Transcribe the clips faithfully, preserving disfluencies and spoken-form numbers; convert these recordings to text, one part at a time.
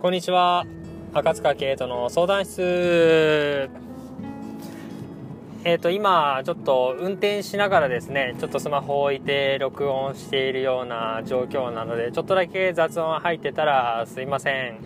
こんにちは、赤塚圭人の相談室。えっと今ちょっと運転しながらですね、ちょっとスマホを置いて録音しているような状況なので、ちょっとだけ雑音が入ってたらすいません。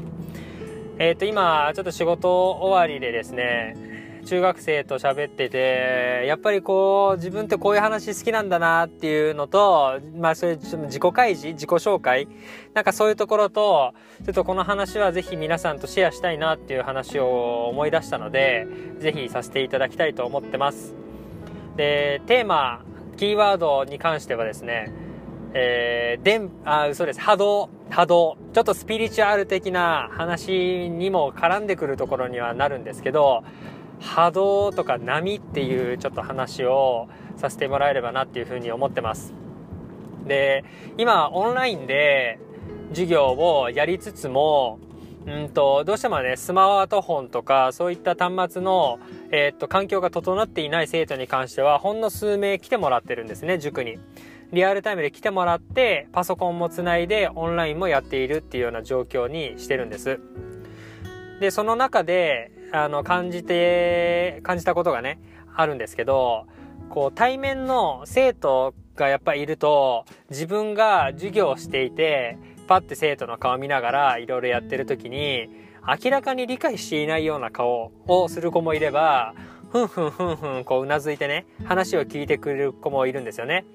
えっと今ちょっと仕事終わりでですね、中学生と喋ってて、やっぱりこう自分ってこういう話好きなんだなっていうのと、まあそういう自己開示、自己紹介、なんかそういうところと、ちょっとこの話はぜひ皆さんとシェアしたいなっていう話を思い出したので、ぜひさせていただきたいと思ってます。で、テーマ、キーワードに関してはですね、えー、電、あ、嘘です。波動、波動。ちょっとスピリチュアル的な話にも絡んでくるところにはなるんですけど、波動とか波っていうちょっと話をさせてもらえればなっていうふうに思ってます。で、今オンラインで授業をやりつつも、うんとどうしてもね、スマートフォンとかそういった端末の、えーっと環境が整っていない生徒に関してはほんの数名来てもらってるんですね、塾に。リアルタイムで来てもらってパソコンもつないでオンラインもやっているっていうような状況にしてるんです。でその中であの感じて感じたことがねあるんですけど、こう対面の生徒がやっぱりいると、自分が授業をしていてパッて生徒の顔見ながらいろいろやってる時に、明らかに理解していないような顔をする子もいれば、ふんふんふんふんこううなずいてね話を聞いてくれる子もいるんですよね。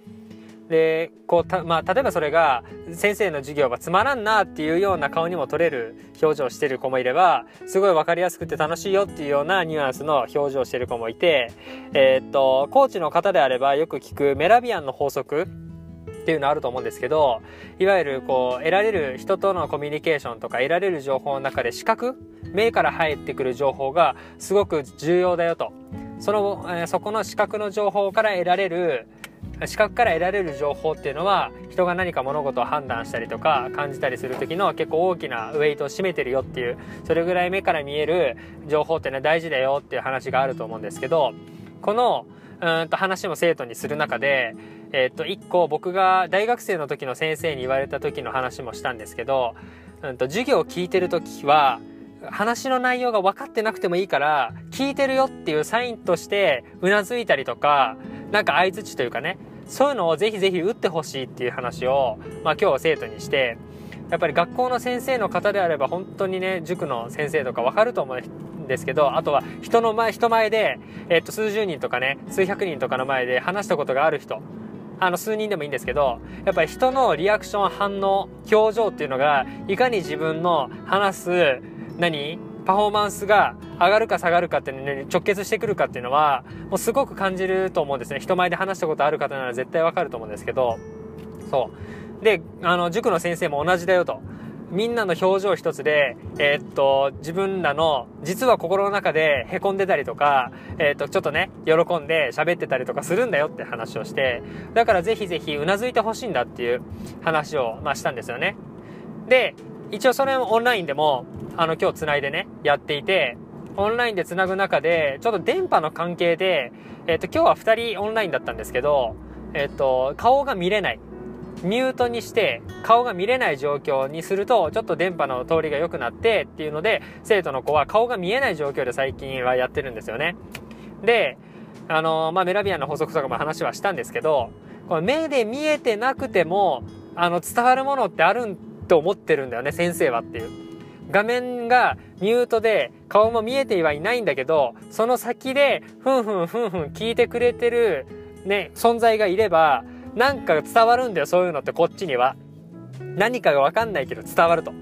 でこうたまあ、例えばそれが先生の授業がつまらんなっていうような顔にも取れる表情をしてる子もいれば、すごい分かりやすくて楽しいよっていうようなニュアンスの表情をしてる子もいて、えー、っとコーチの方であればよく聞くメラビアンの法則っていうのあると思うんですけど、いわゆるこう得られる人とのコミュニケーションとか得られる情報の中で視覚、目から入ってくる情報がすごく重要だよと。その、えー、そこの視覚の情報から得られる視覚から得られる情報っていうのは、人が何か物事を判断したりとか感じたりする時の結構大きなウェイトを占めてるよっていう、それぐらい目から見える情報っていうのは大事だよっていう話があると思うんですけど、このうーんと話も生徒にする中で、えー、っといっこ僕が大学生の時の先生に言われた時の話もしたんですけど、うんと授業を聞いてる時は話の内容が分かってなくてもいいから、聞いてるよっていうサインとしてうなずいたりとか、なんか相槌というかね、そういうのをぜひぜひ打ってほしいっていう話を、まあ、今日は生徒にして、やっぱり学校の先生の方であれば本当にね、塾の先生とか分かると思うんですけど、あとは人の前人前で、えっと、数十人とかね数百人とかの前で話したことがある人、あの数人でもいいんですけど、やっぱり人のリアクション、反応、表情っていうのがいかに自分の話す何パフォーマンスが上がるか下がるかっていうのに直結してくるかっていうのはもうすごく感じると思うんですね。人前で話したことある方なら絶対わかると思うんですけど、そうであの塾の先生も同じだよと。みんなの表情一つで、えー、っと自分らの実は心の中でへこんでたりとか、えー、っとちょっとね喜んで喋ってたりとかするんだよって話をして、だからぜひぜひうなずいてほしいんだっていう話を、まあ、したんですよね。で一応それもオンラインでもあの今日つないでねやっていて、オンラインでつなぐ中でちょっと電波の関係で、えっと今日はふたりオンラインだったんですけど、えっと顔が見れない、ミュートにして顔が見れない状況にするとちょっと電波の通りが良くなってっていうので、生徒の子は顔が見えない状況で最近はやってるんですよね。であのまあメラビアンの法則とかも話はしたんですけど、この目で見えてなくてもあの伝わるものってあるんと思ってるんだよね先生はっていう。画面がミュートで顔も見えてはいないんだけど、その先でふんふんふんふん聞いてくれてる、ね、存在がいればなんか伝わるんだよ。そういうのってこっちには何かが分かんないけど伝わると。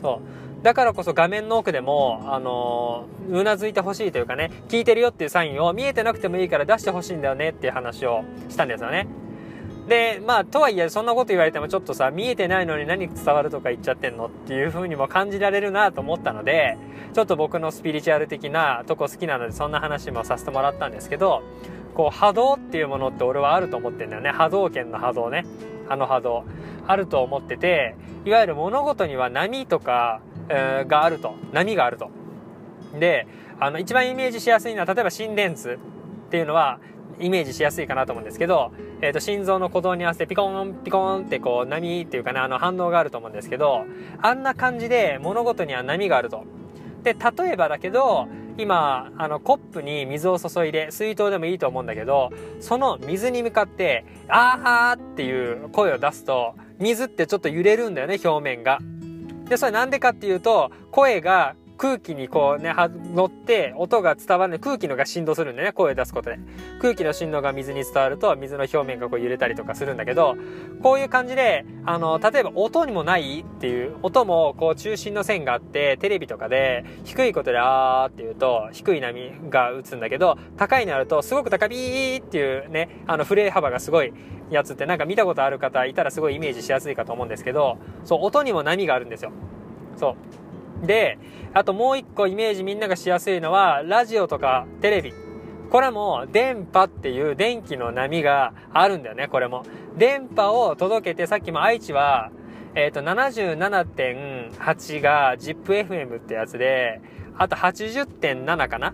そうだからこそ画面の奥でも、あのー、うなずいてほしいというかね、聞いてるよっていうサインを見えてなくてもいいから出してほしいんだよねっていう話をしたんですよね。でまあとはいえそんなこと言われてもちょっとさ、見えてないのに何伝わるとか言っちゃってんのっていう風にも感じられるなと思ったので、ちょっと僕のスピリチュアル的なとこ好きなのでそんな話もさせてもらったんですけど、こう波動っていうものって俺はあると思ってんだよね。波動拳の波動ね、あの波動あると思ってて、いわゆる物事には波とか、えー、があると波があると。であの一番イメージしやすいのは、例えば心電図っていうのはイメージしやすいかなと思うんですけど、えー、と心臓の鼓動に合わせてピコンピコンってこう波っていうかな、あの反応があると思うんですけど、あんな感じで物事には波があると。で、例えばだけど今あのコップに水を注いで、水筒でもいいと思うんだけど、その水に向かってあーっていう声を出すと、水ってちょっと揺れるんだよね、表面が。で、それなんでかっていうと、声が空気にこうね乗って音が伝わる、空気のが振動するんだよね、声を出すことで。空気の振動が水に伝わると、水の表面がこう揺れたりとかするんだけど、こういう感じであの例えば音にもないっていう、音もこう中心の線があって、テレビとかで低いことであーっていうと低い波が打つんだけど、高いになるとすごく高ビーっていうね、あの振れ幅がすごいやつって、なんか見たことある方いたらすごいイメージしやすいかと思うんですけど、そう、音にも波があるんですよ。そうで、あともう一個イメージみんながしやすいのはラジオとかテレビ。これも電波っていう電気の波があるんだよね。これも電波を届けて、さっきも愛知は、えー、と ななじゅうななてんはち が ZIPFM ってやつで、あと はちじゅってんなな かな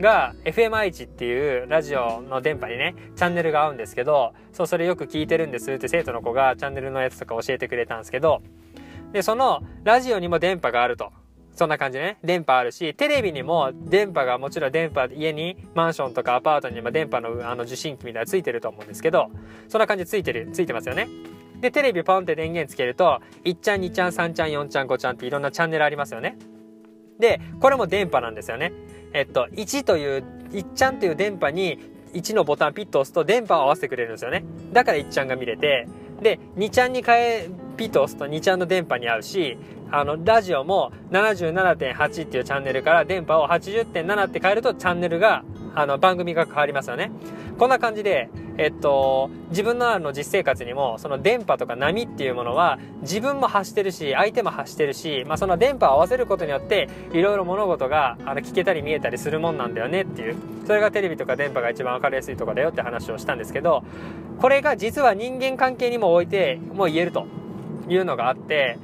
が エフエム 愛知っていうラジオの電波にねチャンネルが合うんですけど、そう、それよく聞いてるんですって生徒の子がチャンネルのやつとか教えてくれたんですけど、でそのラジオにも電波があると。そんな感じでね、電波あるし、テレビにも電波が、もちろん電波、家にマンションとかアパートにも電波の、あの受信機みたいなついてると思うんですけど、そんな感じでついてる、ついてますよね。で、テレビパンって電源つけるといちちゃん、にちゃん、さんちゃん、よんちゃん、ごちゃんっていろんなチャンネルありますよね。で、これも電波なんですよね。えっと、いちという、いちちゃんという電波にいちのボタンピッと押すと電波を合わせてくれるんですよね。だからいちちゃんが見れて、で、にちゃんに変え、ピッと押すとにちゃんの電波に合うし、あのラジオも ななじゅうななてんはち っていうチャンネルから電波を はちじゅってんなな って変えるとチャンネルが、あの番組が変わりますよね。こんな感じで、えっと、自分のあの実生活にもその電波とか波っていうものは自分も発してるし、相手も発してるし、まあ、その電波を合わせることによっていろいろ物事があの聞けたり見えたりするもんなんだよねっていう、それがテレビとか電波が一番分かりやすいとこだよって話をしたんですけど、これが実は人間関係にもおいても言えるというのがあって、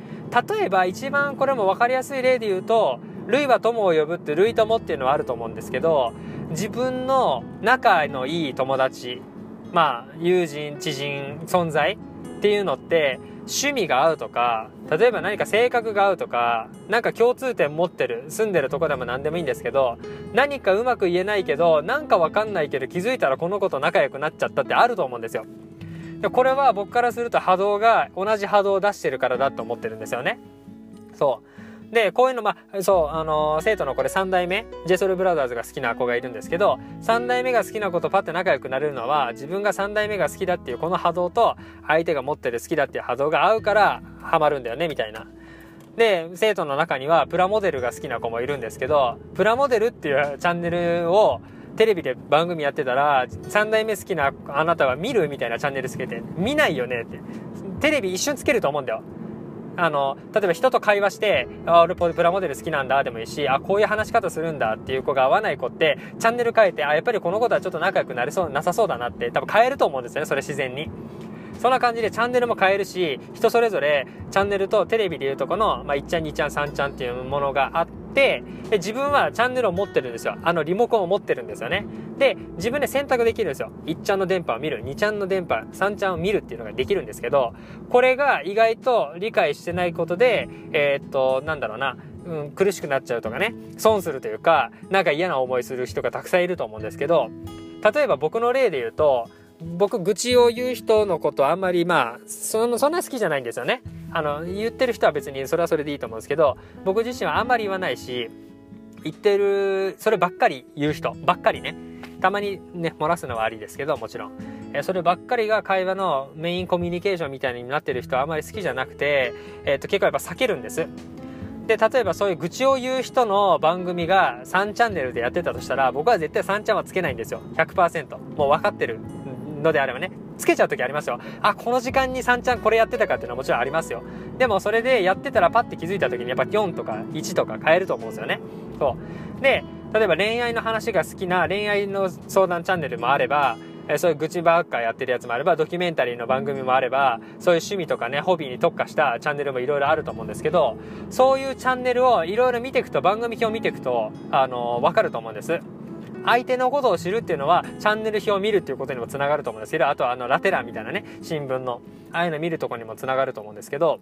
例えば一番これも分かりやすい例で言うと、類は友を呼ぶって類友っていうのはあると思うんですけど、自分の仲のいい友達、まあ友人、知人、存在っていうのって、趣味が合うとか、例えば何か性格が合うとか、なんか共通点持ってる、住んでるとこでも何でもいいんですけど、何かうまく言えないけど、なんか分かんないけど、気づいたらこの子と仲良くなっちゃったってあると思うんですよ。これは僕からすると波動が同じ波動を出してるからだと思ってるんですよね。そうで、こういうの、まあそう、あのー、生徒のこれさん代目、ジェソルブラザーズが好きな子がいるんですけど、さん代目が好きな子とパッて仲良くなれるのは、自分がさん代目が好きだっていうこの波動と相手が持ってる好きだっていう波動が合うからハマるんだよねみたいな。で、生徒の中にはプラモデルが好きな子もいるんですけど、プラモデルっていうチャンネルをテレビで番組やってたら、さん代目好きなあなたは見るみたいなチャンネルつけて、見ないよねって。テレビ一瞬つけると思うんだよ。あの例えば人と会話して、あ、俺プラモデル好きなんだでもいいし、あ、こういう話し方するんだっていう子が合わない子って、チャンネル変えて、あ、やっぱりこの子とはちょっと仲良くなれそうなさそうだなって多分変えると思うんですよね、それ自然に。そんな感じでチャンネルも変えるし、人それぞれチャンネルと、テレビでいうとこの、まあ、いちちゃんにちゃんさんちゃんっていうものがあって、で自分はチャンネルを持ってるんですよ。あのリモコンを持ってるんですよね。で、自分で選択できるんですよ。いちちゃんの電波を見る、にちゃんの電波、さんちゃんを見るっていうのができるんですけど、これが意外と理解してないことで、えー、っとなんだろうな、うん、苦しくなっちゃうとかね、損するというか、なんか嫌な思いする人がたくさんいると思うんですけど、例えば僕の例で言うと、僕愚痴を言う人のことあんまり、まあそのそんな好きじゃないんですよね。あの言ってる人は別にそれはそれでいいと思うんですけど、僕自身はあんまり言わないし、言ってるそればっかり言う人ばっかりね、たまにね漏らすのはありですけど、もちろんえそればっかりが会話のメインコミュニケーションみたいになってる人はあんまり好きじゃなくて、えー、と結構やっぱ避けるんです。で、例えばそういう愚痴を言う人の番組がさんチャンネルでやってたとしたら、僕は絶対さんちゃんはつけないんですよ。 ひゃくパーセント もう分かってるのであればね、つけちゃう時ありますよ。あ、この時間にさんちゃんこれやってたかっていうのはもちろんありますよ。でもそれでやってたらパッて気づいた時にやっぱよんとかいちとか変えると思うんですよね。そうで、例えば恋愛の話が好きな恋愛の相談チャンネルもあれば、そういう愚痴ばっかやってるやつもあれば、ドキュメンタリーの番組もあれば、そういう趣味とかね、ホビーに特化したチャンネルもいろいろあると思うんですけど、そういうチャンネルをいろいろ見ていくと、番組表見ていくと、あのー、分かると思うんです。相手のことを知るっていうのはチャンネル表を見るっていうことにもつながると思うんですけど、あとはあのラテ欄みたいなね、新聞のああいうの見るところにもつながると思うんですけど、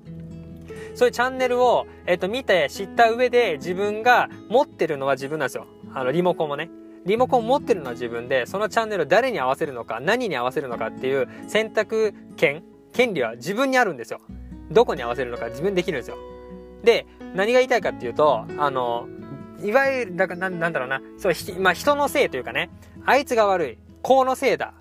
そういうチャンネルを、えっと、見て知った上で自分が持ってるのは自分なんですよ。あのリモコンもね、リモコン持ってるのは自分で、そのチャンネルを誰に合わせるのか、何に合わせるのかっていう選択権権利は自分にあるんですよ。どこに合わせるのか自分できるんですよ。で、何が言いたいかっていうと、あのいわゆるだから な, なんだろうなそうひ、まあ、人のせいというかね、あいつが悪い、こうのせいだ、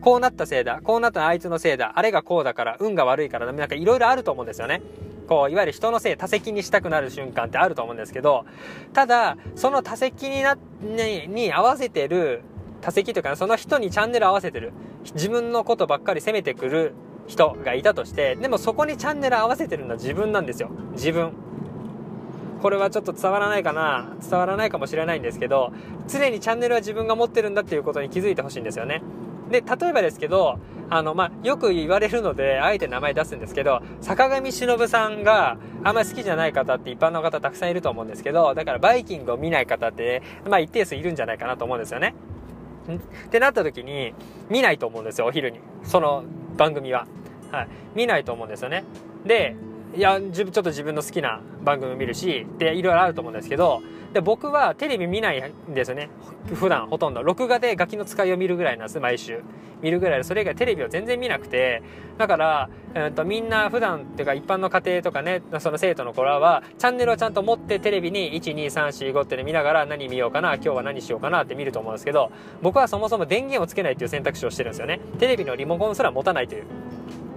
こうなったせいだ、こうなったあいつのせいだ、あれがこうだから運が悪いから、なんかいろいろあると思うんですよね。こういわゆる人のせい、他責にしたくなる瞬間ってあると思うんですけど、ただその他責 に, な に, に合わせてる他責というか、その人にチャンネル合わせてる、自分のことばっかり責めてくる人がいたとして、でもそこにチャンネル合わせてるのは自分なんですよ。自分、これはちょっと伝わらないかな伝わらないかもしれないんですけど、常にチャンネルは自分が持ってるんだっていうことに気づいてほしいんですよね。で、例えばですけど、あの、まあ、よく言われるので、あえて名前出すんですけど、坂上忍さんがあんまり好きじゃない方って一般の方たくさんいると思うんですけど、だからバイキングを見ない方って、まあ、一定数いるんじゃないかなと思うんですよね。んってなった時に、見ないと思うんですよ、お昼に。その番組は。はい。見ないと思うんですよね。で、いや、ちょっと自分の好きな番組見るし、で、いろいろあると思うんですけど、で、僕はテレビ見ないんですよね。普段ほとんど。録画でガキの使いを見るぐらいなんです、毎週。見るぐらいで、それ以外テレビを全然見なくて、だから、えーと、みんな普段っていうか一般の家庭とかね、その生徒の子らは、チャンネルをちゃんと持ってテレビにいち、に、さん、し、ごって、ね、見ながら何見ようかな、今日は何しようかなって見ると思うんですけど、僕はそもそも電源をつけないっていう選択肢をしてるんですよね。テレビのリモコンすら持たないという。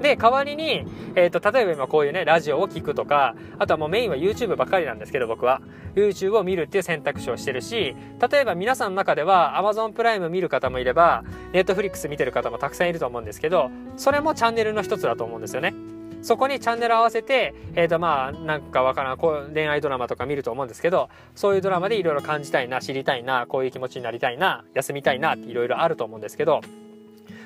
で、代わりに、えっと、例えば今こういうね、ラジオを聞くとか、あとはもうメインは YouTube ばっかりなんですけど、僕は YouTube を見るっていう選択肢をしてるし、例えば皆さんの中では Amazon プライム見る方もいれば Netflix 見てる方もたくさんいると思うんですけど、それもチャンネルの一つだと思うんですよね。そこにチャンネル合わせて、えっと、まあ、なんかわからん、こう、恋愛ドラマとか見ると思うんですけど、そういうドラマでいろいろ感じたいな、知りたいな、こういう気持ちになりたいな、休みたいなっていろいろあると思うんですけど、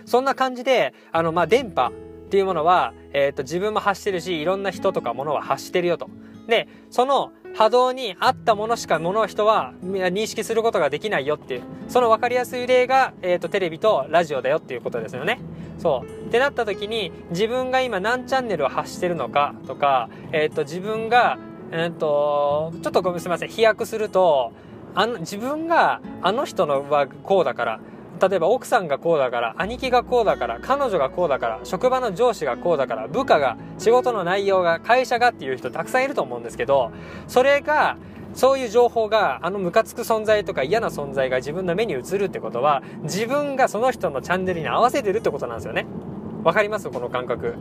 そんな感じで、あの、まあ、電波、っていうものは、えーと、自分も発してるし、いろんな人とかものは発してるよと。で、その波動に合ったものしかもの人は認識することができないよっていう、その分かりやすい例が、えーと、テレビとラジオだよっていうことですよね。そう。ってなった時に、自分が今何チャンネルを発してるのかとか、えーと、自分が、えーと、ちょっとごめんすみません、飛躍すると、あの、自分があの人のはこうだから、例えば奥さんがこうだから、兄貴がこうだから、彼女がこうだから、職場の上司がこうだから、部下が、仕事の内容が、会社がっていう人たくさんいると思うんですけど、それが、そういう情報が、あのムカつく存在とか嫌な存在が自分の目に映るってことは、自分がその人のチャンネルに合わせてるってことなんですよね。わかります?この感覚。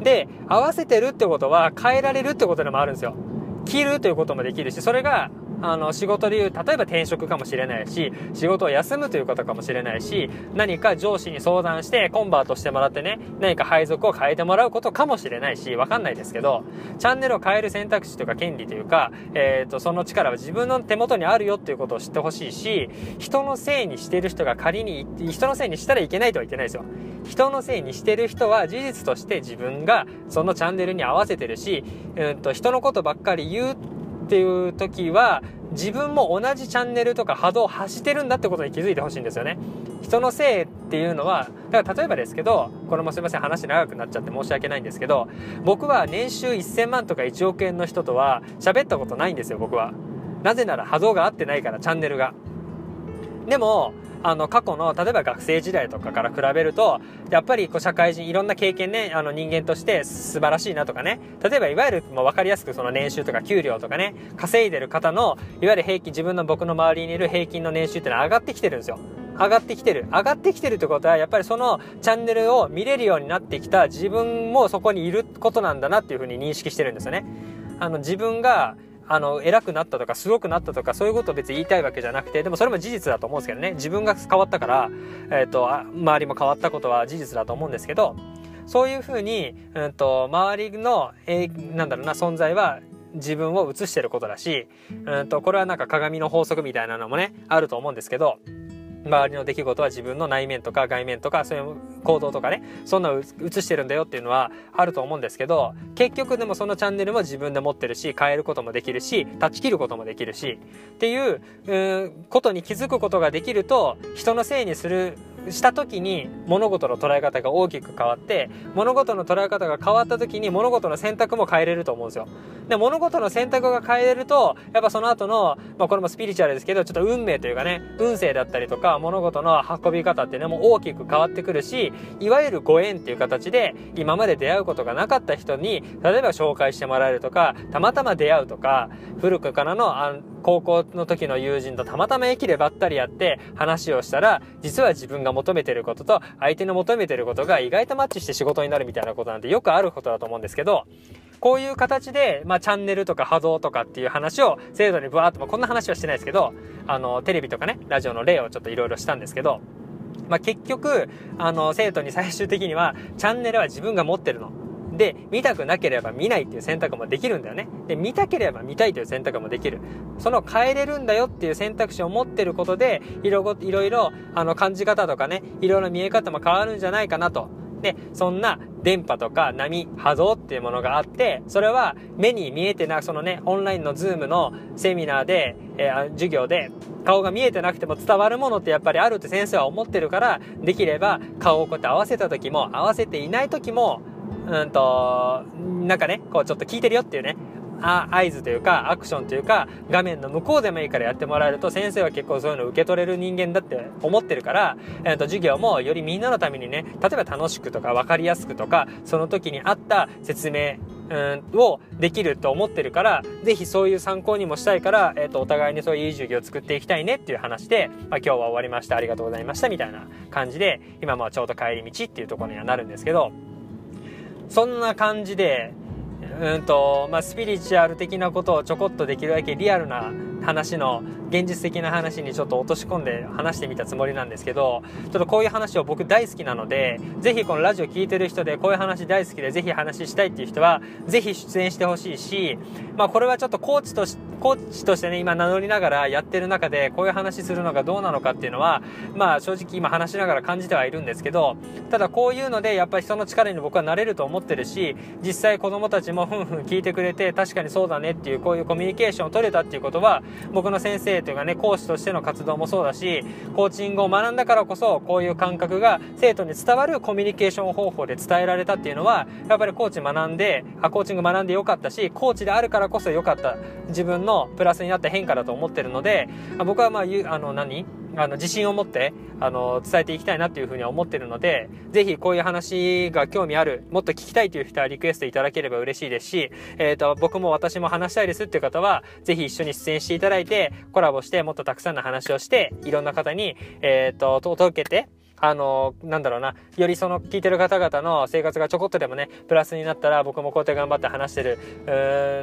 で、合わせてるってことは変えられるってことでもあるんですよ。切るということもできるし、それが、あの仕事でいう、例えば転職かもしれないし、仕事を休むということかもしれないし、何か上司に相談してコンバートしてもらってね、何か配属を変えてもらうことかもしれないし、わかんないですけど、チャンネルを変える選択肢というか権利というか、えーと、その力は自分の手元にあるよっていうことを知ってほしいし、人のせいにしてる人が仮に、人のせいにしたらいけないとは言ってないですよ。人のせいにしてる人は事実として自分がそのチャンネルに合わせてるし、えーと、人のことばっかり言うっていう時は自分も同じチャンネルとか波動を発してるんだってことに気づいてほしいんですよね。人のせいっていうのは、だから例えばですけど、これもすいません、話長くなっちゃって申し訳ないんですけど、僕は年収いっせんまんとかいちおくえんの人とは喋ったことないんですよ、僕は。なぜなら波動が合ってないから、チャンネルが。でもあの過去の例えば学生時代とかから比べると、やっぱりこう社会人、いろんな経験ね、あの人間として素晴らしいなとかね、例えばいわゆるもう分かりやすくその年収とか給料とかね、稼いでる方のいわゆる平均、自分の僕の周りにいる平均の年収ってのは上がってきてるんですよ。上がってきてる上がってきてるってことは、やっぱりそのチャンネルを見れるようになってきた自分もそこにいることなんだなっていうふうに認識してるんですよね。あの自分があの偉くなったとかすごくなったとか、そういうことを別に言いたいわけじゃなくて、でもそれも事実だと思うんですけどね、自分が変わったから、えー、と周りも変わったことは事実だと思うんですけど、そういうふうに、うん、と周りの、えー、なんだろうな存在は自分を映してることだし、うん、とこれはなんか鏡の法則みたいなのもね、あると思うんですけど、周りの出来事は自分の内面とか外面とかそういう行動とかね、そんなの映してるんだよっていうのはあると思うんですけど、結局でもそのチャンネルも自分で持ってるし、変えることもできるし、断ち切ることもできるしっていう、うーん、ことに気づくことができると、人のせいにするした時に物事の捉え方が大きく変わって、物事の捉え方が変わった時に物事の選択も変えれると思うんですよ。で、物事の選択が変えれると、やっぱその後の、まあ、これもスピリチュアルですけど、ちょっと運命というかね、運勢だったりとか物事の運び方っていうのも大きく変わってくるし、いわゆるご縁っていう形で今まで出会うことがなかった人に例えば紹介してもらえるとか、たまたま出会うとか、古くからの高校の時の友人とたまたま駅でばったりやって話をしたら、実は自分が求めてることと相手の求めてることが意外とマッチして仕事になるみたいなことなんてよくあることだと思うんですけど、こういう形で、まあ、チャンネルとか波動とかっていう話を制度にブワーっと、まあ、こんな話はしてないですけど、あのテレビとかね、ラジオの例をちょっといろいろしたんですけど、まあ、結局あの生徒に最終的にはチャンネルは自分が持ってるので、見たくなければ見ないっていう選択もできるんだよね。で、見たければ見たいという選択もできる。その変えれるんだよっていう選択肢を持ってることで、いろいろいろあの感じ方とかね、いろいろ見え方も変わるんじゃないかなと。で、そんな電波とか波、波動っていうものがあって、それは目に見えてな、そのね、オンラインのズームのセミナーで、えー、授業で顔が見えてなくても伝わるものってやっぱりあるって先生は思ってるから、できれば顔をこうやって合わせた時も合わせていない時も、うんと、なんかね、こうちょっと聞いてるよっていうね、あ、合図というかアクションというか、画面の向こうでもいいからやってもらえると、先生は結構そういうの受け取れる人間だって思ってるから、えー、と授業もよりみんなのためにね、例えば楽しくとか分かりやすくとか、その時にあった説明うんをできると思ってるから、ぜひそういう参考にもしたいから、えー、とお互いにそういういい授業を作っていきたいねっていう話で、まあ、今日は終わりました、ありがとうございましたみたいな感じで、今まあちょうど帰り道っていうところにはなるんですけど、そんな感じで、うんとまあ、スピリチュアル的なことをちょこっとできるだけリアルな話の現実的な話にちょっと落とし込んで話してみたつもりなんですけど、ちょっとこういう話を僕大好きなので、ぜひこのラジオ聞いてる人でこういう話大好きでぜひ話したいっていう人はぜひ出演してほしいし、まあこれはちょっとコーチとし、コーチとしてね、今名乗りながらやってる中でこういう話するのがどうなのかっていうのは、まあ正直今話しながら感じてはいるんですけど、ただこういうのでやっぱり人の力に僕はなれると思ってるし、実際子供たちもふんふん聞いてくれて、確かにそうだねっていう、こういうコミュニケーションを取れたっていうことは、僕の先生というかね、講師としての活動もそうだし、コーチングを学んだからこそこういう感覚が生徒に伝わるコミュニケーション方法で伝えられたっていうのは、やっぱりコーチ学んであコーチング学んでよかったし、コーチであるからこそよかった、自分のプラスになった変化だと思ってるので、僕はまああの何あの自信を持ってあの伝えていきたいなというふうには思ってるので、ぜひこういう話が興味ある、もっと聞きたいという人はリクエストいただければ嬉しいですし、えーと、僕も私も話したいですっていう方はぜひ一緒に出演していただいて、コラボしてもっとたくさんの話をして、いろんな方に、えーと、届けて、あのなんだろうな、よりその聞いてる方々の生活がちょこっとでもねプラスになったら、僕もこうやって頑張って話してる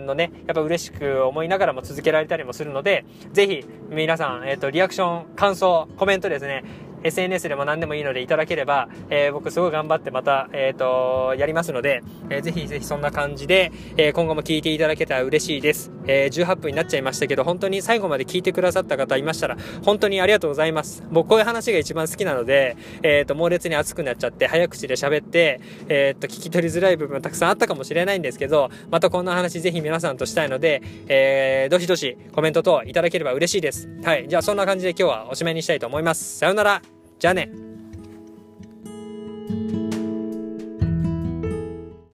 のね、やっぱ嬉しく思いながらも続けられたりもするので、ぜひ皆さん、えーと、リアクション、感想、コメントですね、エスエヌエス でも何でもいいのでいただければ、えー、僕すごい頑張ってまた、えー、とやりますので、えー、ぜひぜひそんな感じで、えー、今後も聞いていただけたら嬉しいです、えー、じゅうはっぷんになっちゃいましたけど、本当に最後まで聞いてくださった方いましたら本当にありがとうございます。僕こういう話が一番好きなので、えー、と猛烈に熱くなっちゃって早口で喋って、えー、と聞き取りづらい部分たくさんあったかもしれないんですけど、またこんな話ぜひ皆さんとしたいので、えー、どしどしコメント等いただければ嬉しいです。はい、じゃあそんな感じで今日はおしまいにしたいと思います。さようなら。じゃあね。